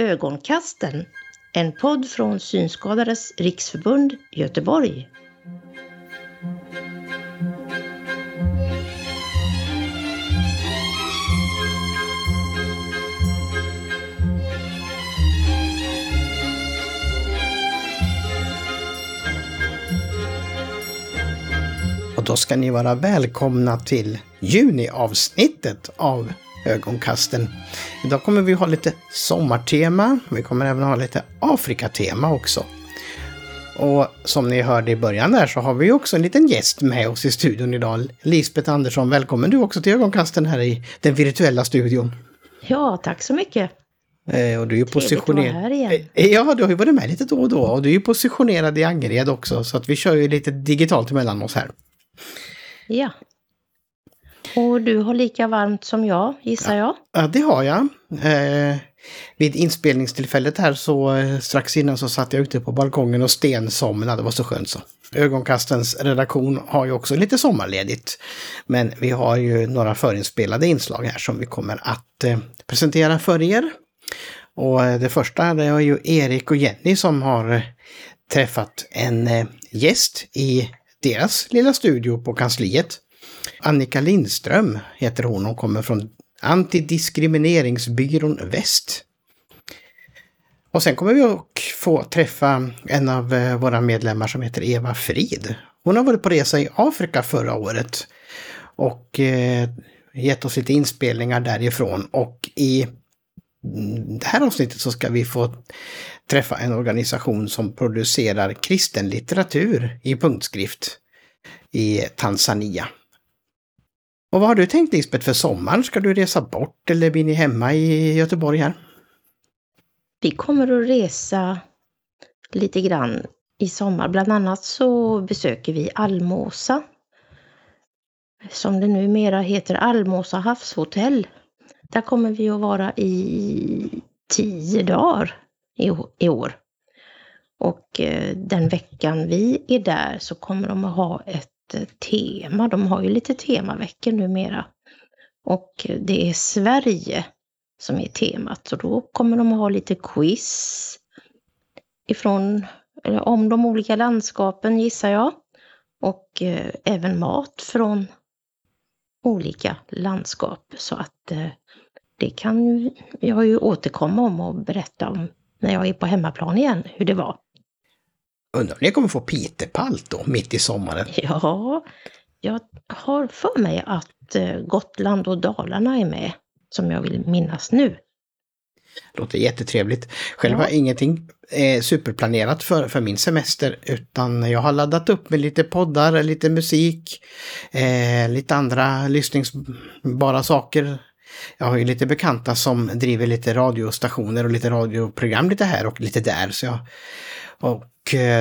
Ögonkasten, en podd från Synskadades Riksförbund Göteborg. Och då ska ni vara välkomna till juniavsnittet av Ögonkasten. Idag kommer vi ha lite sommartema. Vi kommer även ha lite Afrikatema också. Och som ni hörde i början där så har vi också en liten gäst med oss i studion idag. Lisbeth Andersson, välkommen du också till Ögonkasten här i den virtuella studion. Ja, tack så mycket. Och du är positionerad. Ja, du har ju varit med lite då och då. Och du är ju positionerad i Angered också. Så att vi kör ju lite digitalt mellan oss här. Ja. Och du har lika varmt som jag, gissar jag. Ja, det har jag. Vid inspelningstillfället här så strax innan så satt jag ute på balkongen och stensomnade. Det var så skönt så. Ögonkastens redaktion har ju också lite sommarledigt. Men vi har ju några förinspelade inslag här som vi kommer att presentera för er. Och det första det är ju Erik och Jenny som har träffat en gäst i deras lilla studio på kansliet. Annika Lindström heter hon och kommer från Antidiskrimineringsbyrån Väst. Och sen kommer vi att få träffa en av våra medlemmar som heter Eva Fridh. Hon har varit på resa i Afrika förra året och gett oss lite inspelningar därifrån. Och i det här avsnittet så ska vi få träffa en organisation som producerar kristen litteratur i punktskrift i Tanzania. Och vad har du tänkt, Lisbeth, för sommaren? Ska du resa bort eller blir ni hemma i Göteborg här? Vi kommer att resa lite grann i sommar. Bland annat så besöker vi Almosa, som det numera heter Almosa havshotell. Där kommer vi att vara i 10 dagar i år. Och den veckan vi är där så kommer de att ha ett tema. De har ju lite temaveckor numera. Och det är Sverige som är temat. Och då kommer de att ha lite quiz om de olika landskapen, gissar jag. Och även mat från olika landskap. Så att det kan jag ju återkomma om och berätta om när jag är på hemmaplan igen hur det var. Undrar om ni kommer få pitepalt då mitt i sommaren? Ja, jag har för mig att Gotland och Dalarna är med som jag vill minnas nu. Låter jättetrevligt. Själv har ingenting superplanerat för min semester, utan jag har laddat upp med lite poddar, lite musik, lite andra lyssningsbara saker. Jag har ju lite bekanta som driver lite radiostationer och lite radioprogram lite här och lite där. Jag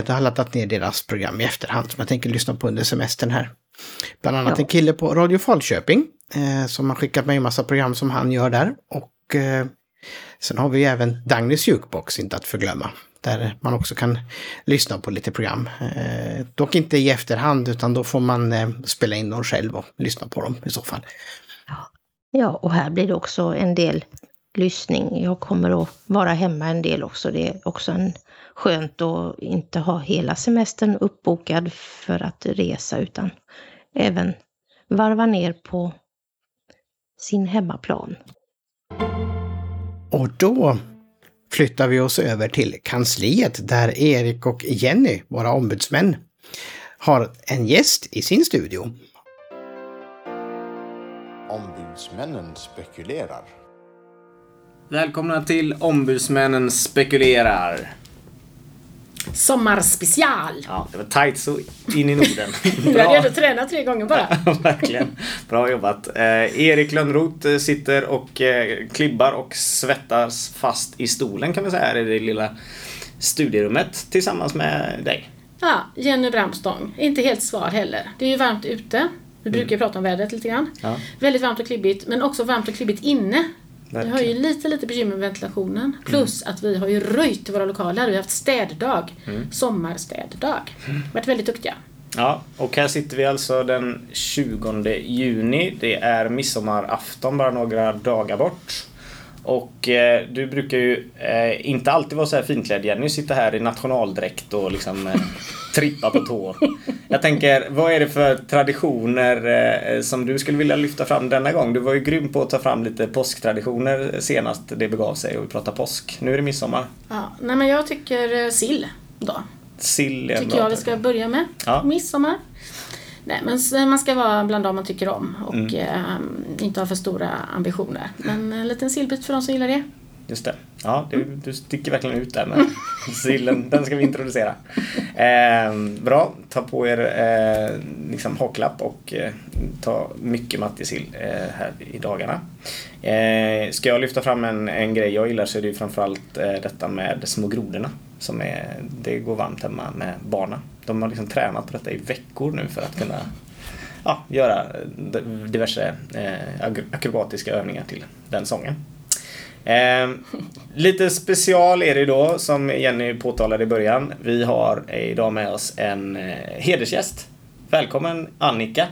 har laddat ner deras program i efterhand som jag tänker lyssna på under semestern här. Bland annat en kille på Radio Falköping som har skickat mig en massa program som han gör där. Och sen har vi även Dagnes jukebox, inte att förglömma. Där man också kan lyssna på lite program. Dock inte i efterhand, utan då får man spela in dem själv och lyssna på dem i så fall. Ja, och här blir det också en del lyssning. Jag kommer att vara hemma en del också. Det är också skönt att inte ha hela semestern uppbokad för att resa, utan även varva ner på sin hemmaplan. Och då flyttar vi oss över till kansliet där Erik och Jenny, våra ombudsmän, har en gäst i sin studio. Ombudsmännen spekulerar. Välkomna till Ombudsmännen spekulerar. Sommarspecial. Ja, det var tajt så in i Norden. Vi hade ändå tränat 3 gånger bara. Verkligen. Bra jobbat. Erik Lönnroth sitter och klibbar och svettas fast i stolen, kan vi säga, här i det lilla studierummet tillsammans med dig. Ja, Jenny Bramstång. Inte helt svar heller. Det är ju varmt ute. Vi brukar prata om vädret lite grann. Ja. Väldigt varmt och klibbigt, men också varmt och klibbigt inne. Verkligen. Vi har ju lite bekymmer med ventilationen. Plus att vi har ju röjt i våra lokaler. Vi har haft städdag, sommarstäddag. Varit väldigt duktiga. Ja, och här sitter vi alltså den 20 juni. Det är midsommarafton, bara några dagar bort. Och du brukar ju inte alltid vara så här finklädd, Jenny, sitter här i nationaldräkt och liksom trippa på tår. Jag tänker, vad är det för traditioner som du skulle vilja lyfta fram denna gång? Du var ju grym på att ta fram lite påsktraditioner senast det begav sig och vi pratade påsk. Nu är det midsommar. Ja, nej, men jag tycker sill då. Sill tycker jag vi ska börja med. Ja. Midsommar. Nej, men man ska vara bland dem man tycker om och inte ha för stora ambitioner. Men en liten sillbit för de som gillar det. Just det. Ja, du sticker verkligen ut där med sillen. Den ska vi introducera. Bra. Ta på er liksom haklapp och ta mycket mattesill här i dagarna. Ska jag lyfta fram en grej jag gillar så är det ju framförallt detta med små grodorna. Det går varmt hemma med barna. De har liksom tränat på detta i veckor nu för att kunna göra diverse akrobatiska övningar till den sången. Lite special är det då, som Jenny påtalade i början. Vi har idag med oss en hedersgäst. Välkommen Annika.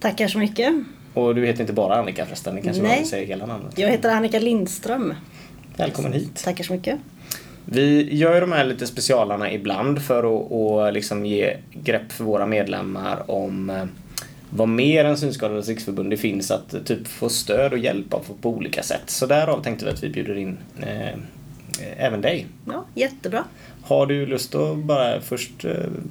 Tackar så mycket. Och du heter inte bara Annika förresten, ni kanske vill säga hela namnet. Jag heter Annika Lindström. Välkommen hit. Tackar så mycket. Vi gör de här lite specialarna ibland för att liksom ge grepp för våra medlemmar om vad mer än Synskadades Riksförbund det finns att typ få stöd och hjälp av på olika sätt. Så därav tänkte vi att vi bjuder in även dig. Ja, jättebra. Har du lust att bara först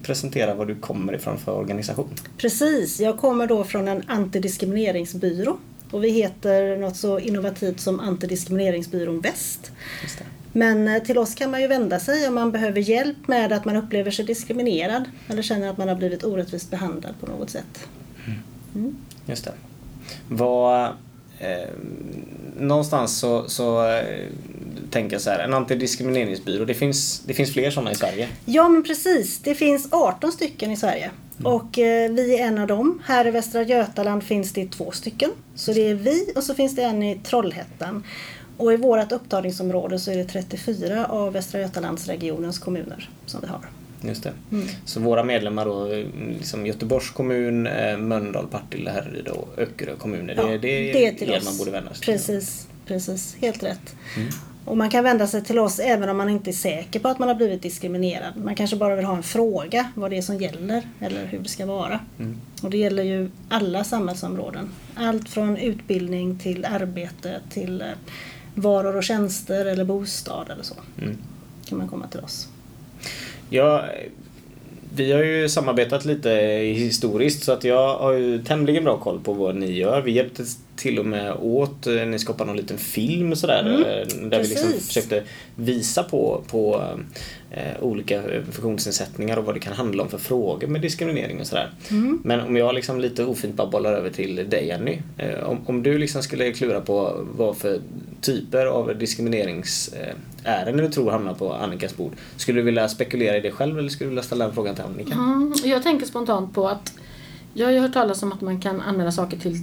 presentera var du kommer ifrån för organisation? Precis, jag kommer då från en antidiskrimineringsbyrå och vi heter något så innovativt som Antidiskrimineringsbyrån Väst. Just det. Men till oss kan man ju vända sig om man behöver hjälp med att man upplever sig diskriminerad eller känner att man har blivit orättvist behandlad på något sätt. Mm. Just det. Någonstans så tänker jag så här, en antidiskrimineringsbyrå, det finns fler sådana i Sverige. Ja, men precis. Det finns 18 stycken i Sverige. Mm. Och vi är en av dem. Här i Västra Götaland finns det 2 stycken. Så det är vi och så finns det en i Trollhättan. Och i vårt upptagningsområde så är det 34 av Västra Götalandsregionens kommuner som vi har. Just det. Mm. Så våra medlemmar då, liksom Göteborgs kommun, Mölndal, Partille, Herrid och Öckerö kommuner. Ja, det är till oss. Man borde vända sig till. Precis. Helt rätt. Mm. Och man kan vända sig till oss även om man inte är säker på att man har blivit diskriminerad. Man kanske bara vill ha en fråga vad det är som gäller eller hur det ska vara. Mm. Och det gäller ju alla samhällsområden. Allt från utbildning till arbete till varor och tjänster eller bostad eller så. Mm. Kan man komma till oss. Ja, vi har ju samarbetat lite historiskt så att jag har ju tämligen bra koll på vad ni gör. Vi hjälpte till och med åt, ni skapade någon liten film sådär, där vi liksom försökte visa på olika funktionsnedsättningar och vad det kan handla om för frågor med diskriminering och sådär. Mm. Men om jag liksom lite ofint bara bollar över till dig, Jenny, om du liksom skulle klura på vad för typer av diskrimineringsärenden du tror hamnar på Annikas bord, skulle du vilja spekulera i det själv eller skulle du vilja ställa en fråga till Annika? Jag tänker spontant på att jag har ju hört talas om att man kan använda saker till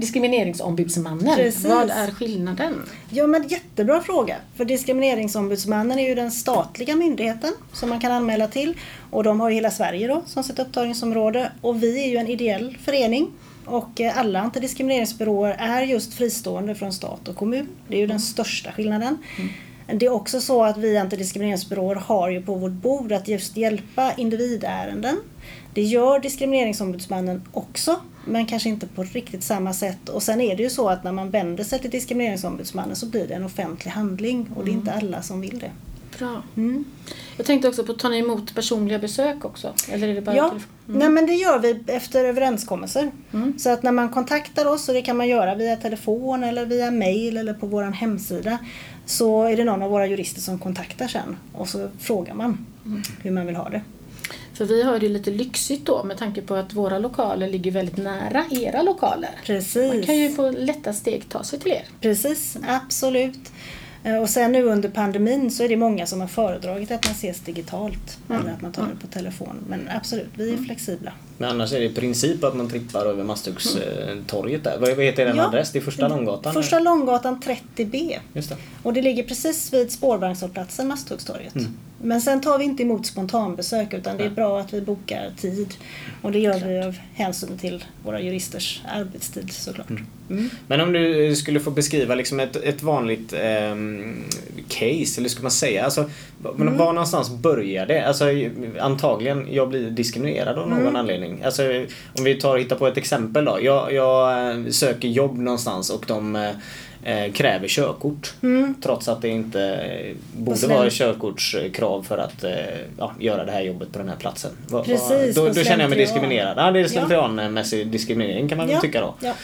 diskrimineringsombudsmannen. Precis. Vad är skillnaden? Ja, men jättebra fråga. För diskrimineringsombudsmannen är ju den statliga myndigheten som man kan anmäla till. Och de har ju hela Sverige då som sitt upptagningsområde. Och vi är ju en ideell förening. Och alla antidiskrimineringsbyråer är just fristående från stat och kommun. Det är ju den största skillnaden. Mm. Det är också så att vi antidiskrimineringsbyråer har ju på vårt bord att just hjälpa individärenden. Det gör diskrimineringsombudsmannen också, men kanske inte på riktigt samma sätt. Och sen är det ju så att när man vänder sig till diskrimineringsombudsmannen så blir det en offentlig handling. Och det är inte alla som vill det. Bra. Mm. Jag tänkte också på att ta emot personliga besök också. Eller är det bara Nej, men det gör vi efter överenskommelser. Mm. Så att när man kontaktar oss, och det kan man göra via telefon eller via mejl eller på vår hemsida, så är det någon av våra jurister som kontaktar sen. Och så frågar man hur man vill ha det. För vi har det lite lyxigt då med tanke på att våra lokaler ligger väldigt nära era lokaler. Precis. Man kan ju på lätta steg ta sig till er. Precis, absolut. Och sen nu under pandemin så är det många som har föredragit att man ses digitalt eller att man tar det på telefon. Men absolut, vi är flexibla. Men annars är det i princip att man trippar över Mastugstorget där. Vad heter den adress? Det är Första Långgatan? Första Långgatan 30B. Just det. Och det ligger precis vid spårvagnshållplatsen Mastugstorget. Mm. Men sen tar vi inte emot spontanbesök utan det är bra att vi bokar tid. Och det gör vi av hänsyn till våra juristers arbetstid såklart. Mm. Mm. Men om du skulle få beskriva liksom ett vanligt case, eller skulle man säga, alltså, var någonstans börjar det? Alltså, antagligen, jag blir diskriminerad av någon anledning. Alltså, om vi hittar på ett exempel då. Jag söker jobb någonstans och de kräver körkort trots att det inte borde vara körkortskrav för att göra det här jobbet på den här platsen. Precis, då känner jag mig diskriminerad. Ja, det är slentrianmässig diskriminering kan man väl tycka då. Ja.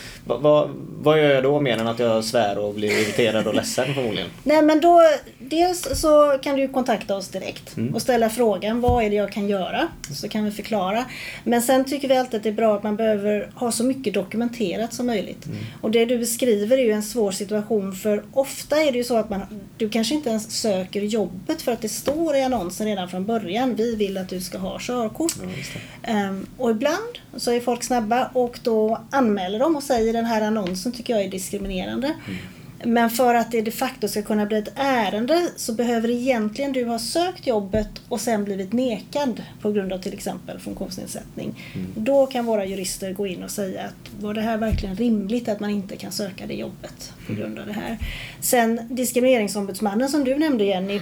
Vad gör jag då mer än att jag svär och blir irriterad och ledsen förmodligen? Nej, men då dels så kan du kontakta oss direkt och ställa frågan vad är det jag kan göra? Så kan vi förklara. Men sen tycker vi alltid att det är bra att man behöver ha så mycket dokumenterat som möjligt. Mm. Och det du beskriver är ju en svår situation, för ofta är det ju så att du kanske inte ens söker jobbet för att det står i annonsen redan från början, vi vill att du ska ha körkort. Och ibland så är folk snabba och då anmäler de och säger den här annonsen tycker jag är diskriminerande. Men för att det de facto ska kunna bli ett ärende så behöver egentligen du ha sökt jobbet och sen blivit nekad på grund av till exempel funktionsnedsättning. Då kan våra jurister gå in och säga att var det här verkligen rimligt att man inte kan söka det jobbet på grund av det här. Sen diskrimineringsombudsmannen som du nämnde, Jenny,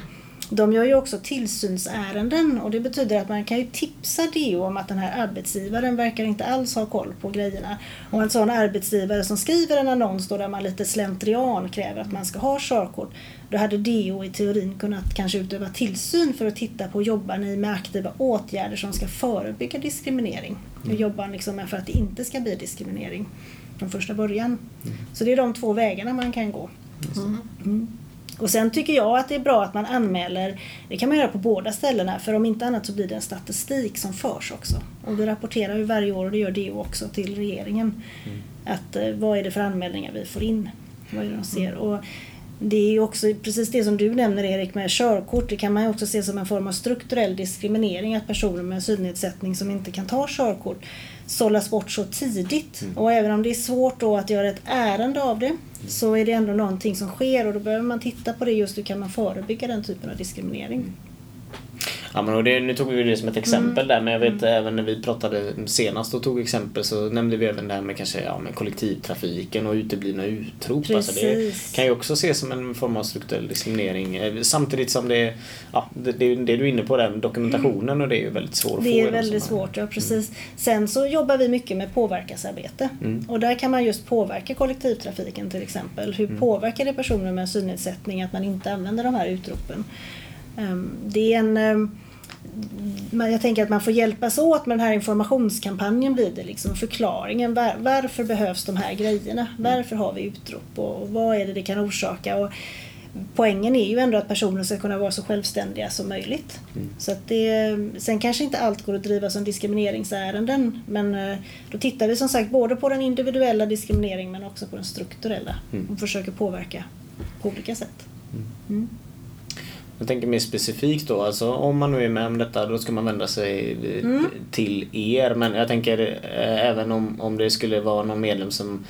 de gör ju också tillsynsärenden och det betyder att man kan ju tipsa DO om att den här arbetsgivaren verkar inte alls ha koll på grejerna. Och en sån arbetsgivare som skriver en annons då där man lite slentrian kräver att man ska ha körkort, då hade DO i teorin kunnat kanske utöva tillsyn för att titta på jobbar ni med aktiva åtgärder som ska förebygga diskriminering. Hur jobbar liksom med för att det inte ska bli diskriminering från första början. Så det är de två vägarna man kan gå. Och sen tycker jag att det är bra att man anmäler, det kan man göra på båda ställena, för om inte annat så blir det en statistik som förs också. Och vi rapporterar ju varje år, och det gör DO också, till regeringen att vad är det för anmälningar vi får in, vad är det de ser. Och det är ju också precis det som du nämner, Erik, med körkort, det kan man ju också se som en form av strukturell diskriminering, att personer med synnedsättning som inte kan ta körkort sållas bort så tidigt. Och även om det är svårt då att göra ett ärende av det, så är det ändå någonting som sker, och då behöver man titta på det, just hur kan man förebygga den typen av diskriminering. Ja, men och det, nu tog vi det som ett exempel där, men jag vet även när vi pratade senast och tog exempel, så nämnde vi även det här med kanske med kollektivtrafiken och uteblivna utrop. Alltså det kan ju också ses som en form av strukturell diskriminering, samtidigt som det du är inne på, den dokumentationen, och det är ju väldigt svårt att få. Det är väldigt svårt, ja precis. Sen så jobbar vi mycket med påverkansarbete och där kan man just påverka kollektivtrafiken till exempel. Hur påverkar det personer med synnedsättning att man inte använder de här utropen? Det är jag tänker att man får hjälpas åt med den här informationskampanjen, blir det liksom förklaringen, varför behövs de här grejerna, varför har vi utrop och vad är det kan orsaka. Och poängen är ju ändå att personer ska kunna vara så självständiga som möjligt. Så att det, sen kanske inte allt går att driva som diskrimineringsärenden, men då tittar vi som sagt både på den individuella diskrimineringen men också på den strukturella och försöker påverka på olika sätt. Jag tänker mer specifikt då, alltså om man nu är med om detta, då ska man vända sig till er. Men jag tänker även om det skulle vara någon medlem som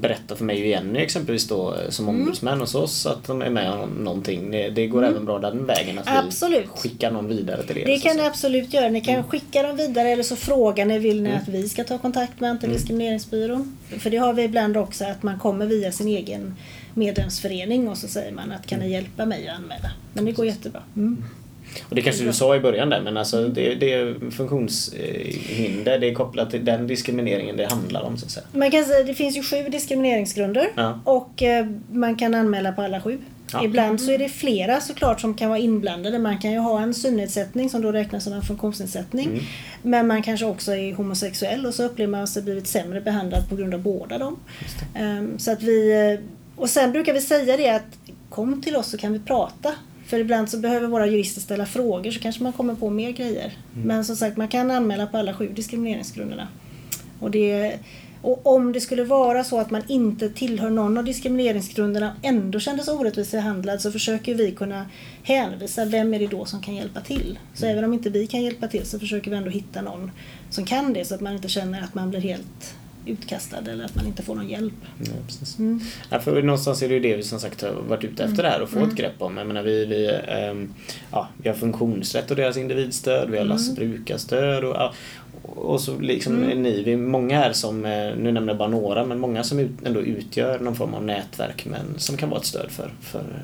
berättar för mig och Jenny exempelvis då, som ombudsmän hos oss, att de är med om någonting. Det går även bra den vägen att vi skickar någon vidare till er. Det kan ni absolut göra. Ni kan skicka dem vidare, eller så frågar ni, vill ni att vi ska ta kontakt med Antidiskrimineringsbyrån? För det har vi ibland också, att man kommer via sin egen medlemsförening och så säger man att kan ni hjälpa mig att anmäla? Men det går jättebra. Och det kanske du sa i början där, men alltså det är funktionshinder, det är kopplat till den diskrimineringen det handlar om så att säga. Man kan säga det finns ju 7 diskrimineringsgrunder och man kan anmäla på alla 7. Ibland så är det flera såklart som kan vara inblandade. Man kan ju ha en synnedsättning som då räknas som en funktionsnedsättning. Men man kanske också är homosexuell och så upplever man sig blivit sämre behandlad på grund av båda dem. Så att vi... Och sen brukar vi säga det att kom till oss så kan vi prata. För ibland så behöver våra jurister ställa frågor, så kanske man kommer på mer grejer. Men som sagt, man kan anmäla på alla 7 diskrimineringsgrunderna. Och det, Och om det skulle vara så att man inte tillhör någon av diskrimineringsgrunderna ändå kändes orättvist behandlad, så försöker vi kunna hänvisa vem är det då som kan hjälpa till. Så även om inte vi kan hjälpa till så försöker vi ändå hitta någon som kan det, så att man inte känner att man blir helt utkastad eller att man inte får någon hjälp. Ja, precis. Mm. Ja, för någonstans är det ju det vi som sagt har varit ute efter det här och fått ett grepp om. Jag menar, vi har funktionsrätt och deras individstöd, vi har lastbrukarstöd och så liksom vi många här som, nu nämner jag bara några, men många som ändå utgör någon form av nätverk men som kan vara ett stöd för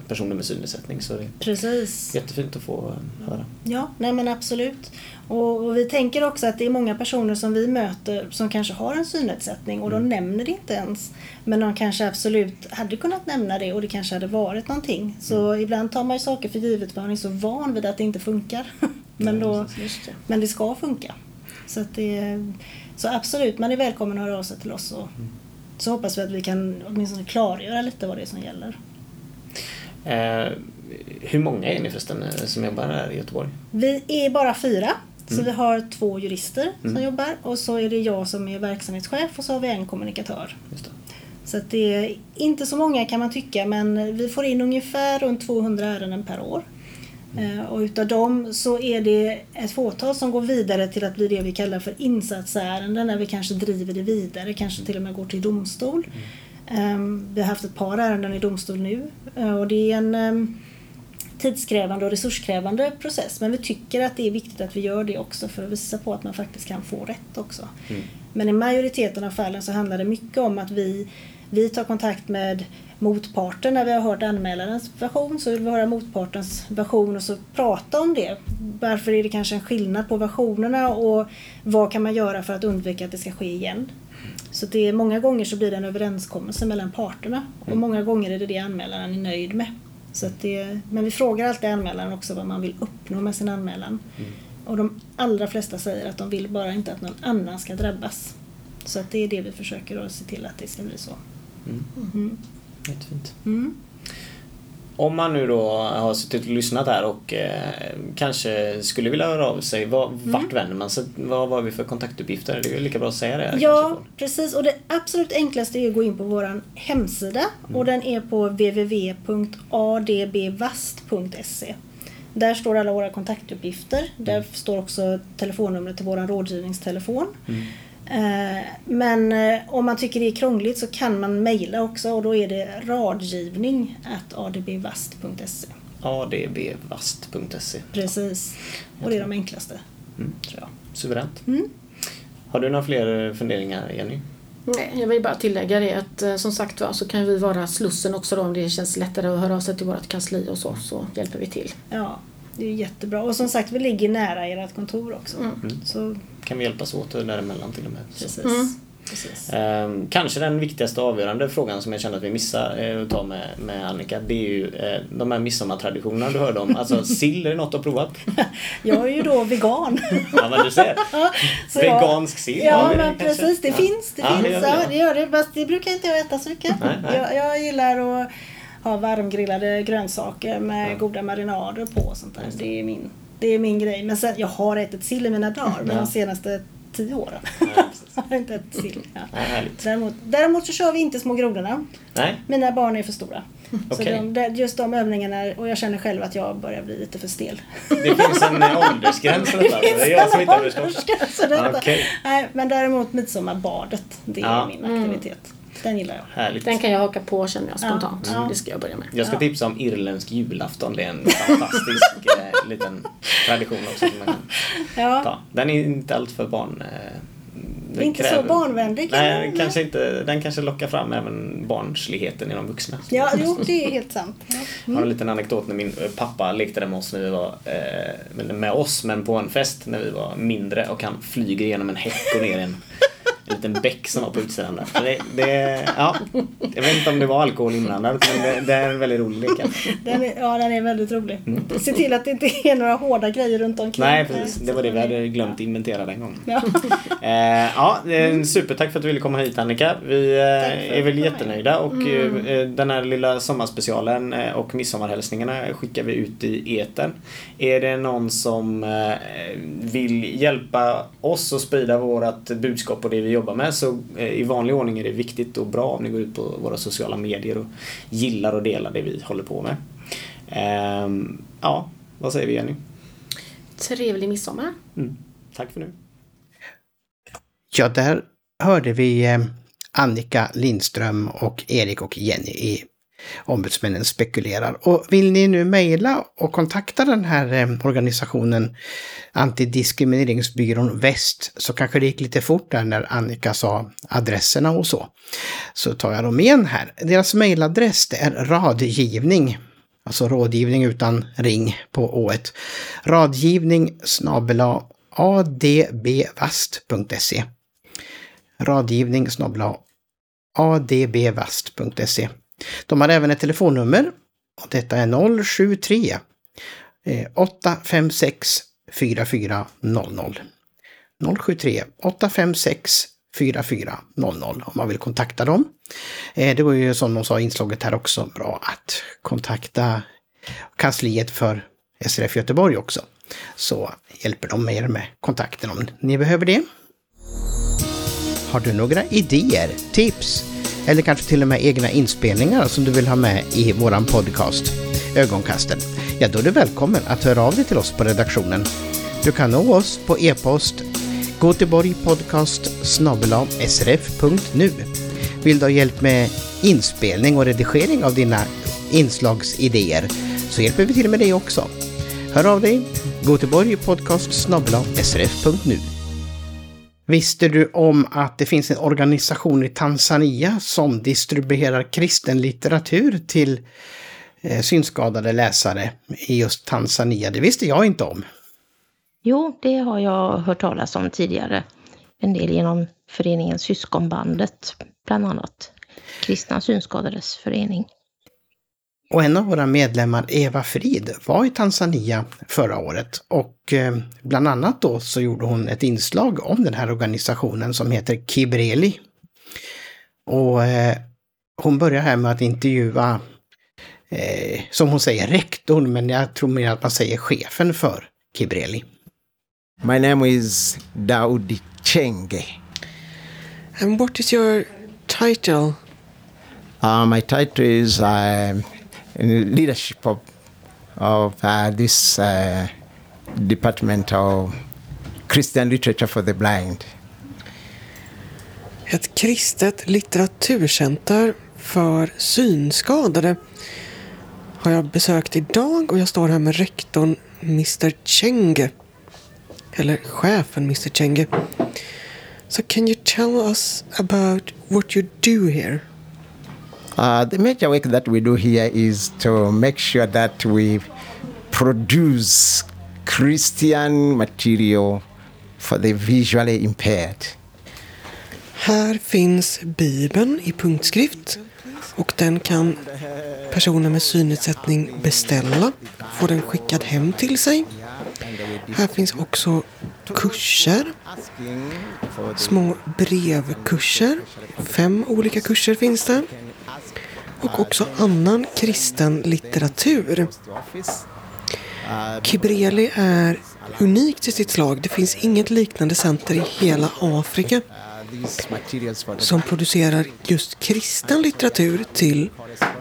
personer med synnedsättning. Så det är precis. Jättefint att få höra. Ja, nej men absolut. Och vi tänker också att det är många personer som vi möter som kanske har en synnedsättning och de nämner det inte ens. Men de kanske absolut hade kunnat nämna det och det kanske hade varit någonting. Så ibland tar man ju saker för givet för man är så van vid att det inte funkar. Men det ska funka. Så, att så absolut, man är välkommen att höra av sig till oss och så hoppas vi att vi kan åtminstone klargöra lite vad det är som gäller. Hur många är ni förresten som jobbar här i Göteborg? Vi är bara 4, så vi har 2 jurister som jobbar och så är det jag som är verksamhetschef och så har vi en kommunikatör. Just det. Så att det är inte så många kan man tycka, men vi får in ungefär runt 200 ärenden per år. Och utav dem så är det ett fåtal som går vidare till att bli det vi kallar för insatsärenden, när vi kanske driver det vidare, kanske till och med går till domstol. Vi har haft ett par ärenden i domstol nu och det är en tidskrävande och resurskrävande process, men vi tycker att det är viktigt att vi gör det också för att visa på att man faktiskt kan få rätt också. Men i majoriteten av fallen så handlar det mycket om att vi tar kontakt med motparten. När vi har hört anmälarens version så vill vi höra motpartens version och så prata om det. Varför är det kanske en skillnad på versionerna och vad kan man göra för att undvika att det ska ske igen? Så det är, många gånger så blir det en överenskommelse mellan parterna och många gånger är det anmälaren är nöjd med. Så att men vi frågar alltid anmälaren också vad man vill uppnå med sin anmälan. Och de allra flesta säger att de vill bara inte att någon annan ska drabbas. Så att det är det vi försöker att se till att det ska bli så. Jättefint. Om man nu då har suttit och lyssnat här och kanske skulle vilja höra av sig, vart vänder man sig? Vad var vi för kontaktuppgifter? Det är ju lika bra att säga det här. Ja, precis. Och det absolut enklaste är att gå in på vår hemsida. Och den är på www.adbvast.se. Där står alla våra kontaktuppgifter. Där står också telefonnumret till vår rådgivningstelefon. Men om man tycker det är krångligt så kan man mejla också och då är det radgivning@adbvast.se. adbvast.se. Precis. Och det är de enklaste, tror jag. Suveränt. Har du några fler funderingar, Jenny? Nej, jag vill bara tillägga det att som sagt så kan vi vara slussen också då, om det känns lättare att höra av sig till vårt kansli och så hjälper vi till. Ja. Det är jättebra. Och som sagt, vi ligger nära ert kontor också. Så kan vi hjälpas åt däremellan till och med. Precis. Precis. Kanske den viktigaste avgörande frågan som jag kände att vi missar att ta med Annika, det är ju de här midsommartraditionerna du hörde om. Alltså sill, är det något att prova? Jag är ju då vegan. Ja, men du ser. Vegansk sill. Ja, men precis. Det finns. Ja, det gör det. Fast det brukar inte jag äta så mycket. Jag gillar att ha varmgrillade grönsaker med goda marinader på och sånt där. Det är min grej. Men sen, jag har ätit sill i mina dagar de senaste 10 åren. Ja, jag har inte ätit sill. Ja. Ja, däremot så kör vi inte små grodorna. Nej. Mina barn är för stora. Så just de övningarna, och jag känner själv att jag börjar bli lite för stel. Det finns en åldersgräns för detta. Det är jag som inte överskott. Okay. Nej, men däremot midsommarbadet, det är min aktivitet. Den gillar jag. Härligt. Den kan jag haka på, känner jag spontant. Ja. Det ska jag börja med. Jag ska tipsa om irländsk julafton. Det är en fantastisk liten tradition också. Den är inte allt för barn. Det är inte så barnvänlig. Nej, kanske inte. Den kanske lockar fram även barnsligheten i de vuxna. Ja, jo, det är helt sant. Ja. Jag har en liten anekdot när min pappa lekte med oss när vi var men på en fest när vi var mindre, och han flyger genom en häck och ner i en liten bäck som var på utsidan där. Jag vet inte om det var alkohol inblandat, men det är väldigt rolig. Den är väldigt rolig. Se till att det inte är några hårda grejer runt omkring. Nej, precis. Det var det vi hade glömt inventera den gången. Supertack för att du ville komma hit, Annika. Vi är väl jättenöjda, och den här lilla sommarspecialen och midsommarhälsningarna skickar vi ut i etern. Är det någon som vill hjälpa oss att sprida vårat budskap och det vi gör jobbar med, så i vanlig ordning är det viktigt och bra om ni går ut på våra sociala medier och gillar och delar det vi håller på med. Ja, vad säger vi, Jenny? Trevlig midsommar. Mm. Tack för nu. Ja, där hörde vi Annika Lindström och Erik och Jenny i Ombudsmännen spekulerar. Och vill ni nu mejla och kontakta den här organisationen Antidiskrimineringsbyrån Väst, så kanske det gick lite fort där när Annika sa adresserna och så. Så tar jag dem igen här. Deras mejladress är radgivning, alltså rådgivning utan ring på ået. Radgivning@adbvast.se Radgivning@adbvast.se. De har även ett telefonnummer och detta är 073 856 4400. 073 856 4400 om man vill kontakta dem. Det var ju som de sa i inslaget här också bra att kontakta kansliet för SRF Göteborg också. Så hjälper de er med kontakten om ni behöver det. Har du några idéer, tips eller kanske till och med egna inspelningar som du vill ha med i våran podcast Ögonkasten? Ja, då är du välkommen att höra av dig till oss på redaktionen. Du kan nå oss på e-post goteborgpodcast@srf.nu. Vill du ha hjälp med inspelning och redigering av dina inslagsidéer, så hjälper vi till med det också. Hör av dig, goteborgpodcast@srf.nu. Visste du om att det finns en organisation i Tanzania som distribuerar kristen litteratur till synskadade läsare i just Tanzania? Det visste jag inte om. Jo, det har jag hört talas om tidigare. En del genom föreningen Syskonbandet, bland annat Kristna synskadades förening. Och en av våra medlemmar, Eva Fridh, var i Tanzania förra året och bland annat då så gjorde hon ett inslag om den här organisationen som heter Kibreli. Och hon börjar här med att intervjua, som hon säger, rektorn, men jag tror mer att man säger chefen för Kibreli. My name is Daudi Chenge. And what is your title? My title is leadership of this department of Christian literature for the blind. Ett kristet litteraturcenter för synskadade har jag besökt idag och jag står här med rektorn Mr. Chenge, eller chefen Mr. Chenge. So can you tell us about what you do here? The major work that we do here is to make sure that we produce Christian material for the visually impaired. Här finns Bibeln i punktskrift och den kan personer med synnedsättning beställa, få den skickad hem till sig. Här finns också kurser, små brevkurser, 5 olika kurser finns det. Och också annan kristen litteratur. Kibreli är unikt i sitt slag. Det finns inget liknande center i hela Afrika som producerar just kristen litteratur till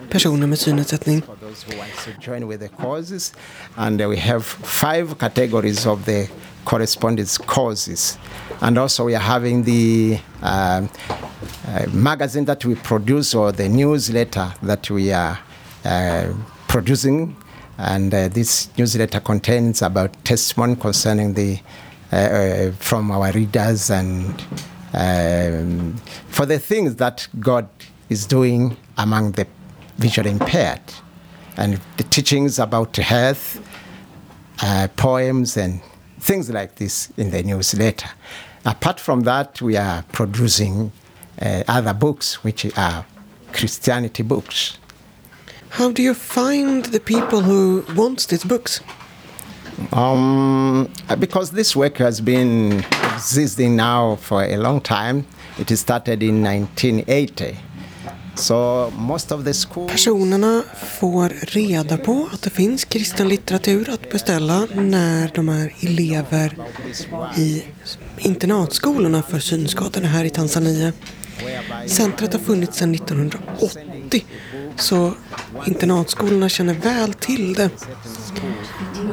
personer med synnedsättning. And we have 5 categories of the correspondence courses. And also we are having the magazine that we produce, or the newsletter that we are producing. And this newsletter contains about testimony concerning the from our readers and for the things that God is doing among the visually impaired, and the teachings about health, poems and things like this in the newsletter. Apart from that, we are producing other books which are Christianity books. How do you find the people who want these books? Because this work has been existing now for a long time. It started in 1980. So most of the schools... Personerna får reda på att det finns kristen litteratur att beställa när de är elever i internatskolorna för synskadade här i Tanzania. Centret har funnits sedan 1980, så internatskolorna känner väl till det.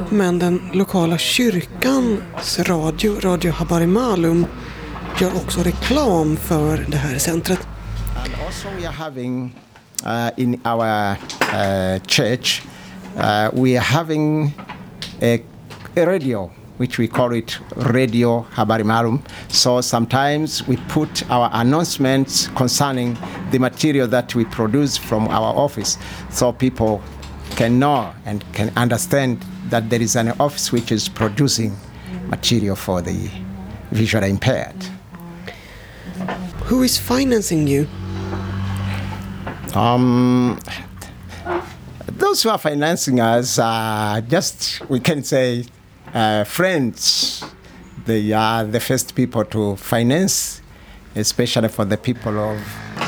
Men den lokala kyrkans radio, Radio Habari Maalum, gör också reklam för det här centret. Also we are having in our church we are having a radio which we call it Radio Habari Maalum. So sometimes we put our announcements concerning the material that we produce from our office, so people can know and can understand that there is an office which is producing material for the visually impaired. Who is financing you? Those who are financing us are just, we can say, friends. They are the first people to finance, especially for the people of...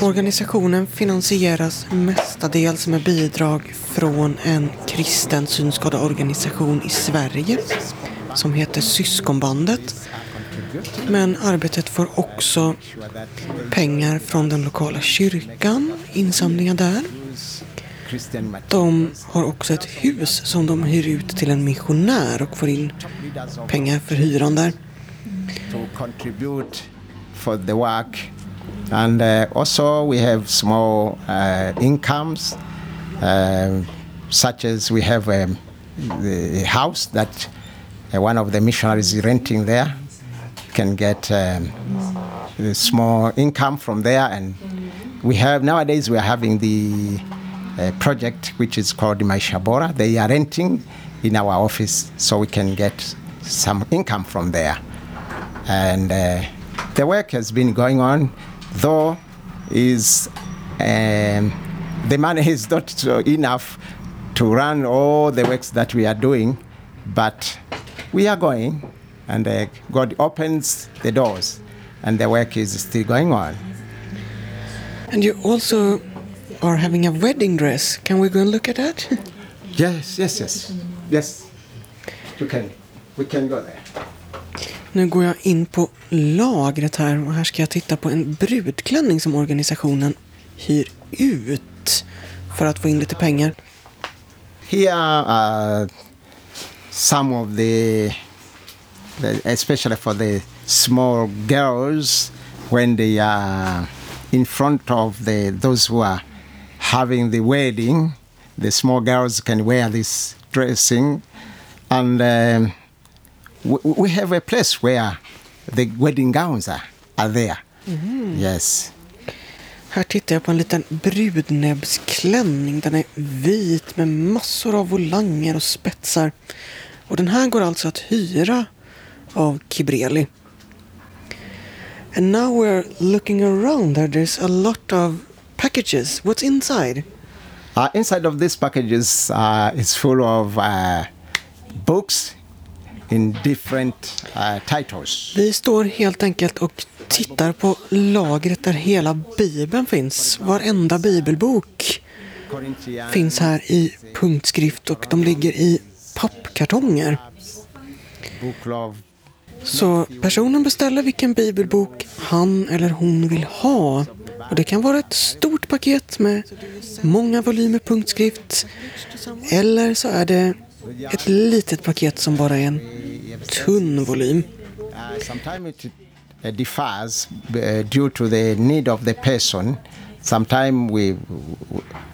Organisationen finansieras mestadels med bidrag från en kristen synskadeorganisation i Sverige som heter Syskonbandet. Men arbetet får också pengar från den lokala kyrkan, insamlingar där. De har också ett hus som de hyr ut till en missionär och får in pengar för hyran där. To contribute for the work, and also we have small incomes, such as we have the house that one of the missionaries is renting there. Can get a small income from there, and we have nowadays we are having the project which is called Maisha Bora. They are renting in our office, so we can get some income from there, and the work has been going on, though is the money is not so enough to run all the works that we are doing, but we are going. And God opens the doors, and the work is still going on. And you also are having a wedding dress. Can we go and look at that? Yes. You can. We can go there. Nu går jag in på lagret här, och här ska jag titta på en brudklänning som organisationen hyr ut för att få in lite pengar. Here are some of the, especially for the small girls, when they are in front of those who are having the wedding, the small girls can wear this dressing, and we have a place where the wedding gowns are there. Mm-hmm. Yes. Här tittar jag på en liten brudnäbbsklänning. Den är vit med massor av volanger och spetsar. Och den här går alltså att hyra av Kibreli. And now we're looking around there. There's a lot of packages. What's inside? Inside of these packages is full of books in different titles. Vi står helt enkelt och tittar på lagret där hela Bibeln finns. Varenda bibelbok finns här i punktskrift, och de ligger i pappkartonger. Så personen beställer vilken bibelbok han eller hon vill ha. Och det kan vara ett stort paket med många volymer punktskrift. Eller så är det ett litet paket som bara är en tunn volym. Sometimes it differs due to the need of the person. Sometimes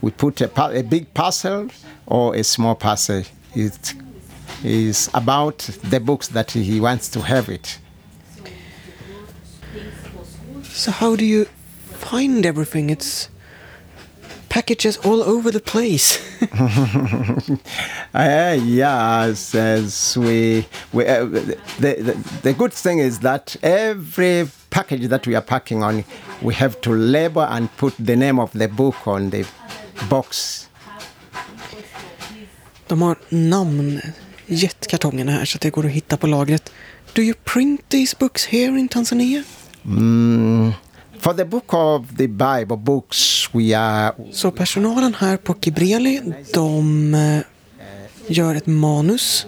we put a big parcel or a small parcel. It is about the books that he wants to have it. So how do you find everything? It's packages all over the place. The good thing is that every package that we are packing on, we have to label and put the name of the book on the box. De har namn. Jättekartongerna här, så att det går att hitta på lagret. Do you print these books here in Tanzania? For the book of the Bible books we are... Så personalen här på Kibreli, de gör ett manus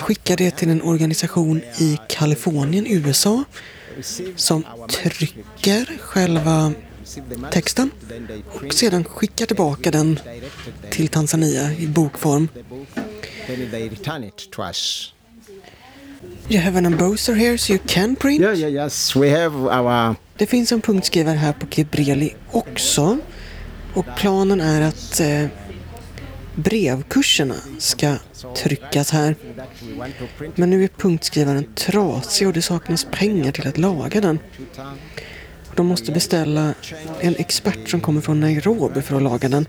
skickar det till en organisation i Kalifornien, USA, som trycker själva texten och sedan skickar tillbaka den till Tanzania i bokform. You have an embosser here so you can print. Yes, we have our... Det finns en punktskrivare här på Kibreli också. Och planen är att brevkurserna ska tryckas här. Men nu är punktskrivaren trasig och det saknas pengar till att laga den. De måste beställa en expert som kommer från Nairobi för att laga den.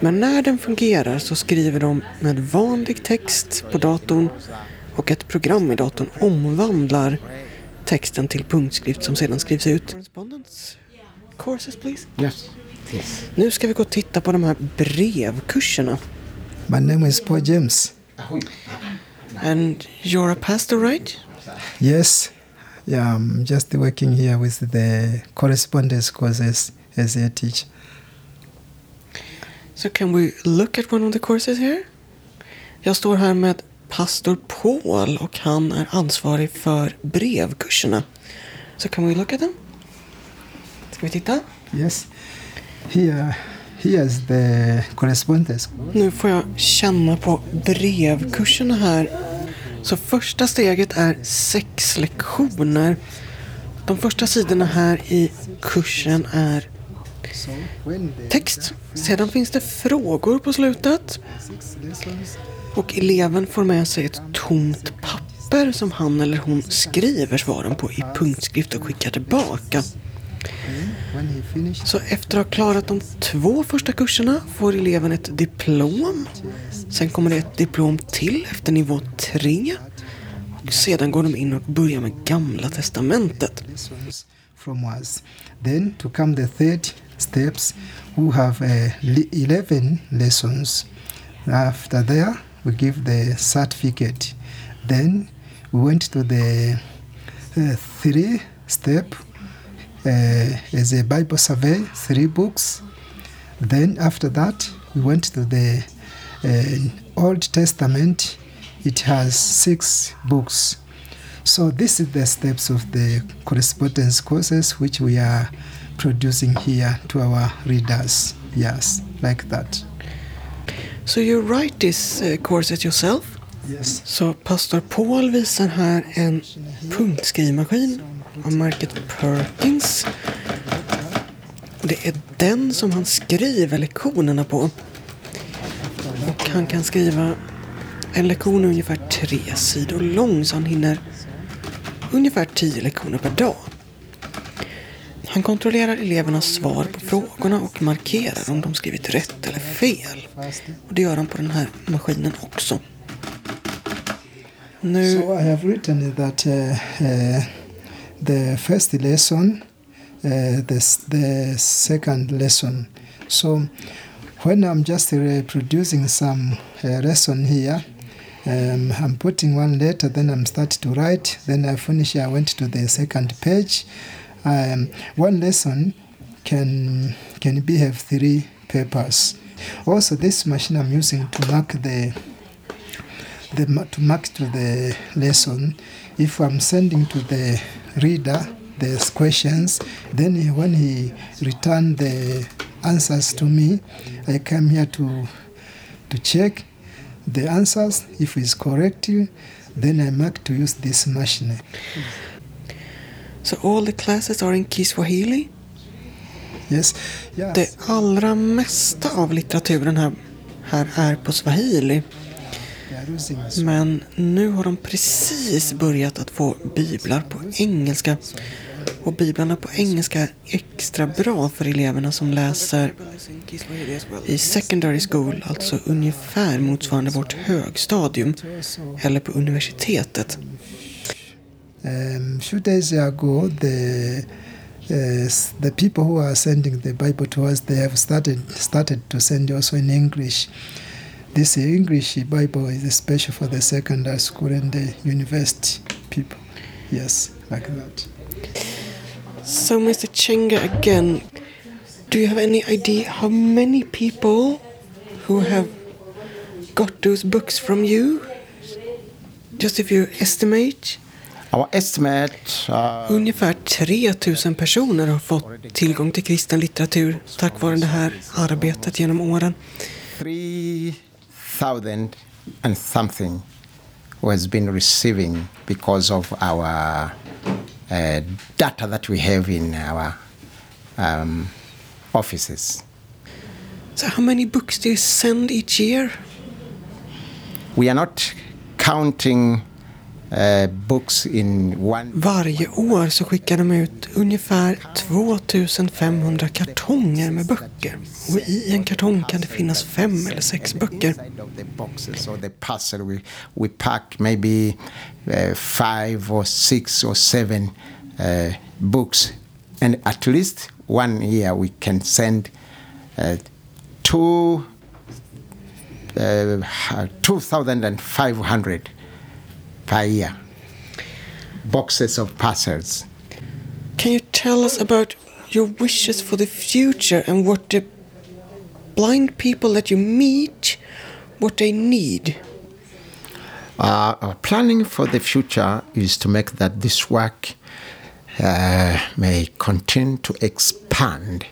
Men när den fungerar så skriver de med vanlig text på datorn och ett program i datorn omvandlar texten till punktskrift som sedan skrivs ut. Courses, please. Yes. Yes. Nu ska vi gå och titta på de här brevkurserna. My name is Paul James. And you're a pastor, right? Yes. Yeah, I'm just working here with the correspondence courses as a teacher. So can we look at one of the courses here? Jag står här med pastor Paul och han är ansvarig för brevkurserna. So can we look at them? Ska vi titta? Yes. Here is the correspondence. Nu får jag känna på brevkurserna här. Så första steget är 6 lektioner. De första sidorna här i kursen är text. Sedan finns det frågor på slutet. Och eleven får med sig ett tomt papper som han eller hon skriver svaren på i punktskrift och skickar tillbaka. Så efter att ha klarat de 2 första kurserna får eleven ett diplom. Sen kommer det ett diplom till efter nivå 3. Och sedan går de in och börjar med Gamla testamentet. Then to come the third steps, we have 11 lessons. After there, we give the certificate. Then we went to the 3 step. As a Bible survey, 3 books. Then after that, we went to the Old Testament. It has 6 books. So this is the steps of the correspondence courses which we are producing here to our readers. Yes, like that. So you write these courses yourself? Yes. Så pastor Paul visar här en punktskrivmaskin av märket Perkins. Och det är den som han skriver lektionerna på. Och han kan skriva en lektion ungefär 3 sidor lång, så han hinner ungefär 10 lektioner per dag. Han kontrollerar elevernas svar på frågorna och markerar om de skrivit rätt eller fel. Och det gör han på den här maskinen också. Nu... So I have written that the first lesson, the second lesson. So when I'm just reproducing some lesson here, I'm putting one letter, then I'm start to write, then I finish, I went to the second page. One lesson can be have 3 papers. Also this machine I'm using to mark to the lesson. If I'm sending to the reader the questions, then when he return the answers to me, I come here to check the answers. If it's correct, then I mark to use this machine. So all the classes are in Kiswahili? Yes. Yes. Det allra mesta av litteraturen här är på swahili. Men nu har de precis börjat att få biblar på engelska. Och biblarna på engelska är extra bra för eleverna som läser i secondary school, alltså ungefär motsvarande vårt högstadium, eller på universitetet. Few days ago, the people who are sending the Bible to us, they have started to send also in English. This English Bible is special for the secondary school and the university people. Yes, like that. So, Mr. Chenga, again, do you have any idea how many people who have got those books from you? Just if you estimate. Our estimate, ungefär 3000 personer har fått tillgång till kristen litteratur tack vare det här arbetet genom åren. 3000 and something has been receiving because of our data that we have in our offices. So how many books do you send each year? We are not counting books in one. Varje år så skickar de ut ungefär 2500 kartonger med böcker. Och i en kartong kan det finnas 5 eller 6 böcker. So the parcel we pack maybe 5 or 6 or 7 books, and at least one year we can send 2,500 per year boxes of parcels. Can you tell us about your wishes for the future and what the blind people that you meet, what they need? Our planning for the future is to make that this work may continue to expand.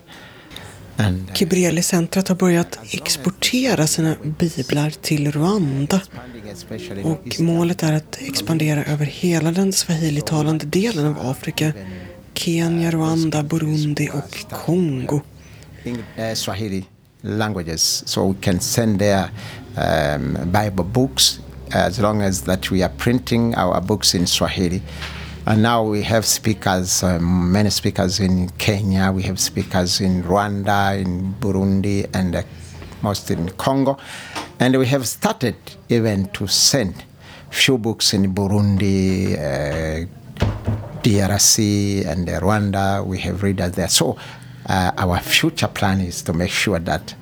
Kibreli-centret har börjat exportera sina biblar till Rwanda, och målet är att expandera över hela den swahilitalande delen av Afrika, Kenya, Rwanda, Burundi och Kongo. Swahili languages, so we can send their Bible books as long as that we are printing our books in Swahili. And now we have speakers, many speakers in Kenya, we have speakers in Rwanda, in Burundi, and most in Congo. And we have started even to send few books in Burundi, DRC, and Rwanda. We have readers there. So our future plan is to make sure that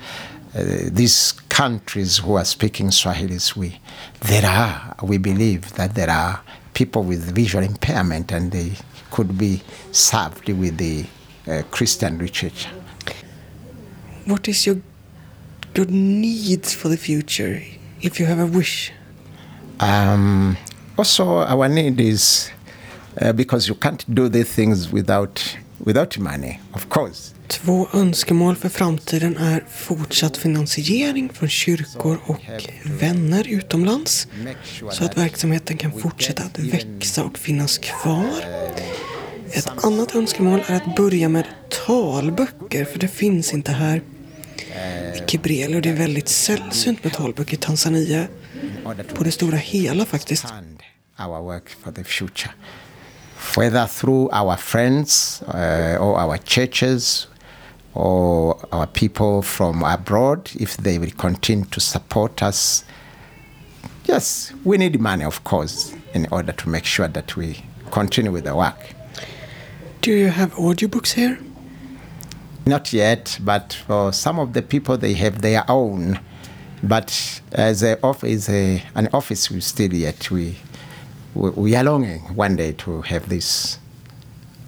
these countries who are speaking Swahili, we believe that there are people with visual impairment and they could be served with the Christian literature. What is your needs for the future, if you have a wish? Also, our need is because you can't do these things without money, of course. Två önskemål för framtiden är fortsatt finansiering från kyrkor och vänner utomlands så att verksamheten kan fortsätta att växa och finnas kvar. Ett annat önskemål är att börja med talböcker, för det finns inte här i Kibreli, och det är väldigt sällsynt med talböcker i Tanzania på det stora hela faktiskt. Whether through our friends or our churches or our people from abroad, if they will continue to support us. Yes, we need money, of course, in order to make sure that we continue with the work. Do you have audiobooks here? Not yet, but for some of the people, they have their own. But as an office, we still yet we are longing one day to have this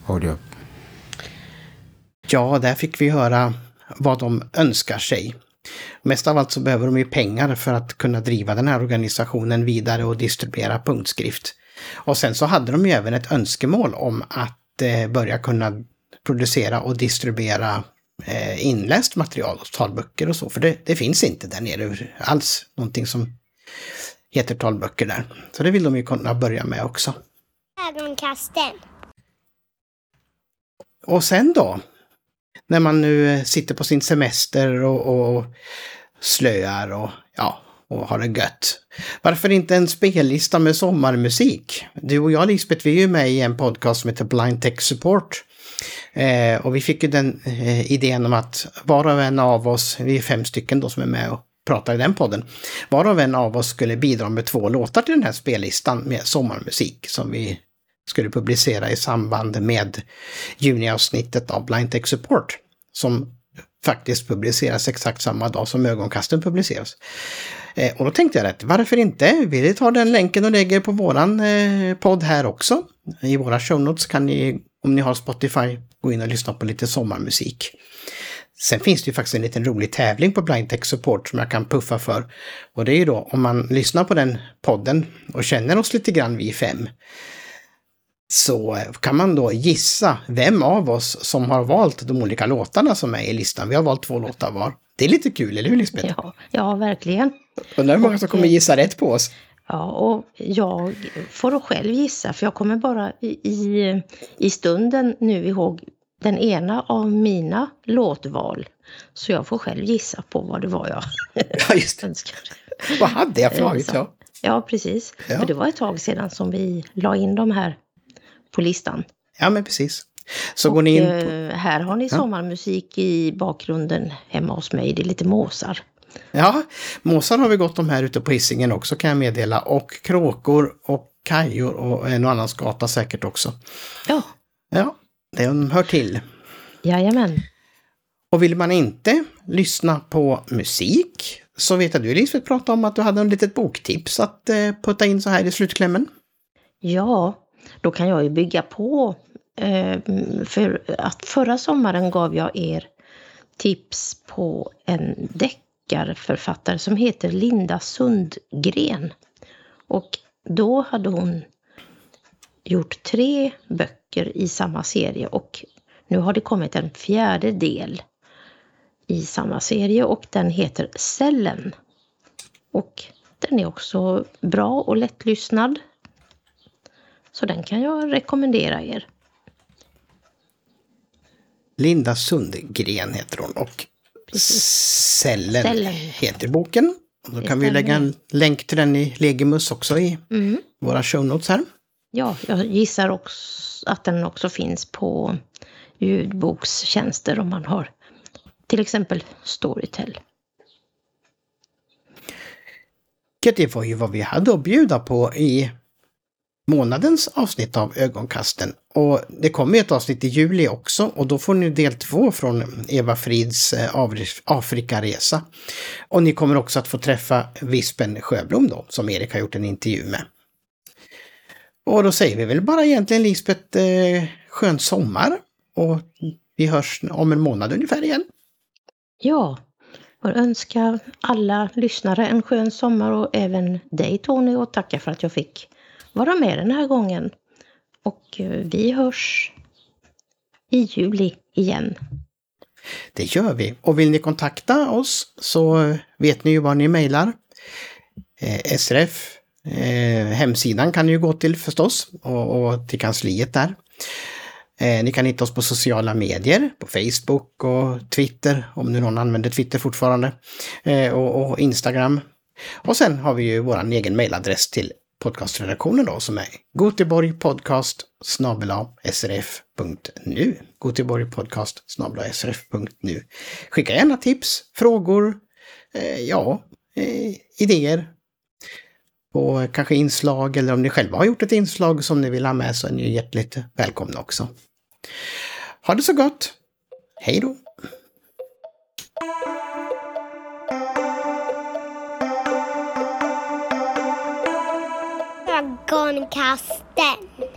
audio. Ja, där fick vi höra vad de önskar sig. Mest av allt så behöver de ju pengar för att kunna driva den här organisationen vidare och distribuera punktskrift. Och sen så hade de ju även ett önskemål om att börja kunna producera och distribuera inläst material och talböcker och så. För det finns inte där nere alls någonting som heter talböcker där. Så det vill de ju kunna börja med också. Ögonkasten. Och sen då, när man nu sitter på sin semester och slöar och har det gött. Varför inte en spellista med sommarmusik? Du och jag, Lisbeth, vi är ju med i en podcast som heter Blind Tech Support. Och vi fick ju den idén om att var och en av oss, vi är 5 stycken då som är med och pratar i den podden, var och en av oss skulle bidra med 2 låtar till den här spellistan med sommarmusik som vi skulle publicera i samband med juniavsnittet av Blind Tech Support, som faktiskt publiceras exakt samma dag som Ögonkasten publiceras. Och då tänkte jag varför inte? Vi tar den länken och lägger på våran podd här också. I våra show notes kan ni, om ni har Spotify, gå in och lyssna på lite sommarmusik. Sen finns det ju faktiskt en liten rolig tävling på Blind Tech Support som jag kan puffa för. Och det är ju då om man lyssnar på den podden och känner oss lite grann vi fem. Så kan man då gissa vem av oss som har valt de olika låtarna som är i listan. Vi har valt 2 låtar var. Det är lite kul, eller hur Lisbeth? Ja, verkligen. Undrar hur många som kommer gissa rätt på oss. Ja, och jag får då själv gissa. För jag kommer bara i stunden nu ihåg den ena av mina låtval. Så jag får själv gissa på vad det var jag önskade. Vad hade jag flagit? Ja, precis. Ja. För det var ett tag sedan som vi la in de här på listan. Ja, men precis. Så och går ni in på... Här har ni sommarmusik i bakgrunden hemma hos mig. Det är lite måsar. Ja, måsar har vi gått om här ute på Hisingen också, kan jag meddela. Och kråkor och kajor och en och annan skata säkert också. Ja. Ja, de hör till. Jajamän. Och vill man inte lyssna på musik så vet jag du Lisbeth pratade om att du hade en litet boktips att putta in så här i slutklämmen. Ja, då kan jag ju bygga på. För att förra sommaren gav jag er tips på en deckarförfattare som heter Linda Sundgren. Och då hade hon gjort 3 böcker i samma serie och nu har det kommit en 4:e del i samma serie och den heter Cellen. Och den är också bra och lättlyssnad. Så den kan jag rekommendera er. Linda Sundgren heter hon och Cellen heter boken. Och då kan vi lägga en länk till den i Legimus också i våra show notes här. Ja, jag gissar också att den också finns på ljudbokstjänster om man har till exempel Storytel. Det var ju vad vi hade att bjuda på i månadens avsnitt av Ögonkasten. Och det kommer ett avsnitt i juli också och då får ni del 2 från Eva Fridhs Afrikaresa. Och ni kommer också att få träffa Vispen Sjöblom då, som Erik har gjort en intervju med. Och då säger vi väl bara egentligen Lisbeth, skön sommar och vi hörs om en månad ungefär igen. Ja, och önskar alla lyssnare en skön sommar och även dig Tony och tacka för att jag fick vara med den här gången. Och vi hörs i juli igen. Det gör vi. Och vill ni kontakta oss så vet ni ju var ni mejlar. SRF. Hemsidan kan ni ju gå till förstås. Och till kansliet där. Ni kan hitta oss på sociala medier. På Facebook och Twitter. Om nu någon använder Twitter fortfarande. Och Instagram. Och sen har vi ju vår egen mejladress till podcastredaktionen då som är goteborgpodcast@srf.nu goteborgpodcast@srf.nu. Skicka gärna tips, frågor, idéer och kanske inslag, eller om ni själva har gjort ett inslag som ni vill ha med så är ni hjärtligt välkomna också. Ha det så gott! Hej då! Ögonkasten.